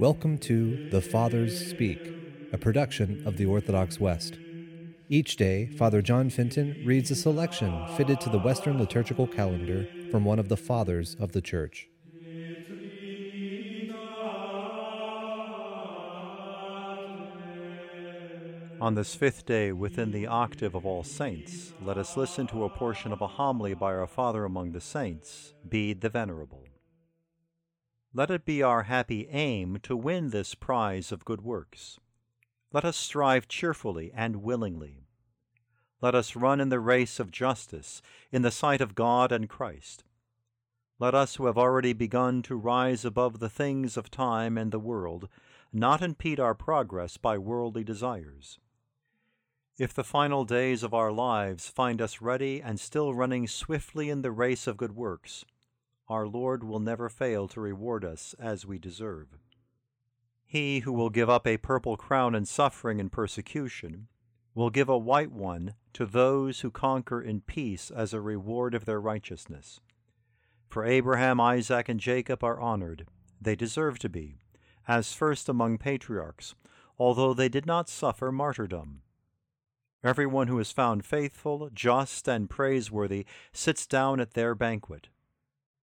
Welcome to The Fathers Speak, a production of the Orthodox West. Each day, Father John Fenton reads a selection fitted to the Western liturgical calendar from one of the Fathers of the Church. On this fifth day within the Octave of All Saints, let us listen to a portion of a homily by our Father among the Saints, Bede the Venerable. Let it be our happy aim to win this prize of good works. Let us strive cheerfully and willingly. Let us run in the race of justice, in the sight of God and Christ. Let us who have already begun to rise above the things of time and the world, not impede our progress by worldly desires. If the final days of our lives find us ready and still running swiftly in the race of good works, our Lord will never fail to reward us as we deserve. He who will give up a purple crown in suffering and persecution will give a white one to those who conquer in peace as a reward of their righteousness. For Abraham, Isaac, and Jacob are honored. They deserve to be, as first among patriarchs, although they did not suffer martyrdom. Everyone who is found faithful, just, and praiseworthy sits down at their banquet.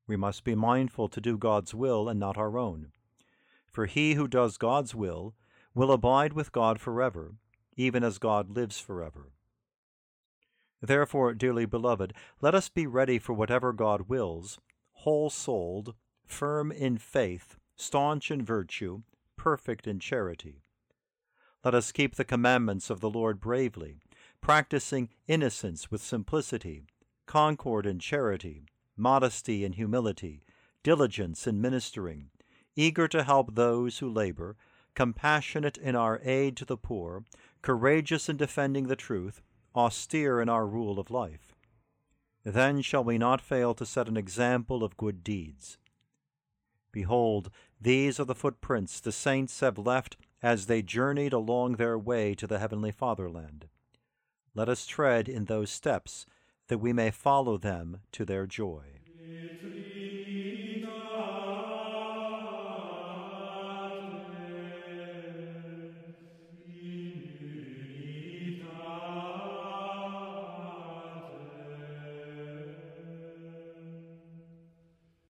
We must be mindful to do God's will and not our own. For he who does God's will abide with God forever, even as God lives forever. Therefore, dearly beloved, let us be ready for whatever God wills, whole-souled, firm in faith, staunch in virtue, perfect in charity. Let us keep the commandments of the Lord bravely, practicing innocence with simplicity, concord in charity, modesty and humility, diligence in ministering, eager to help those who labor, compassionate in our aid to the poor, courageous in defending the truth, austere in our rule of life. Then shall we not fail to set an example of good deeds. Behold, these are the footprints the saints have left as they journeyed along their way to the heavenly fatherland. Let us tread in those steps, that we may follow them to their joy.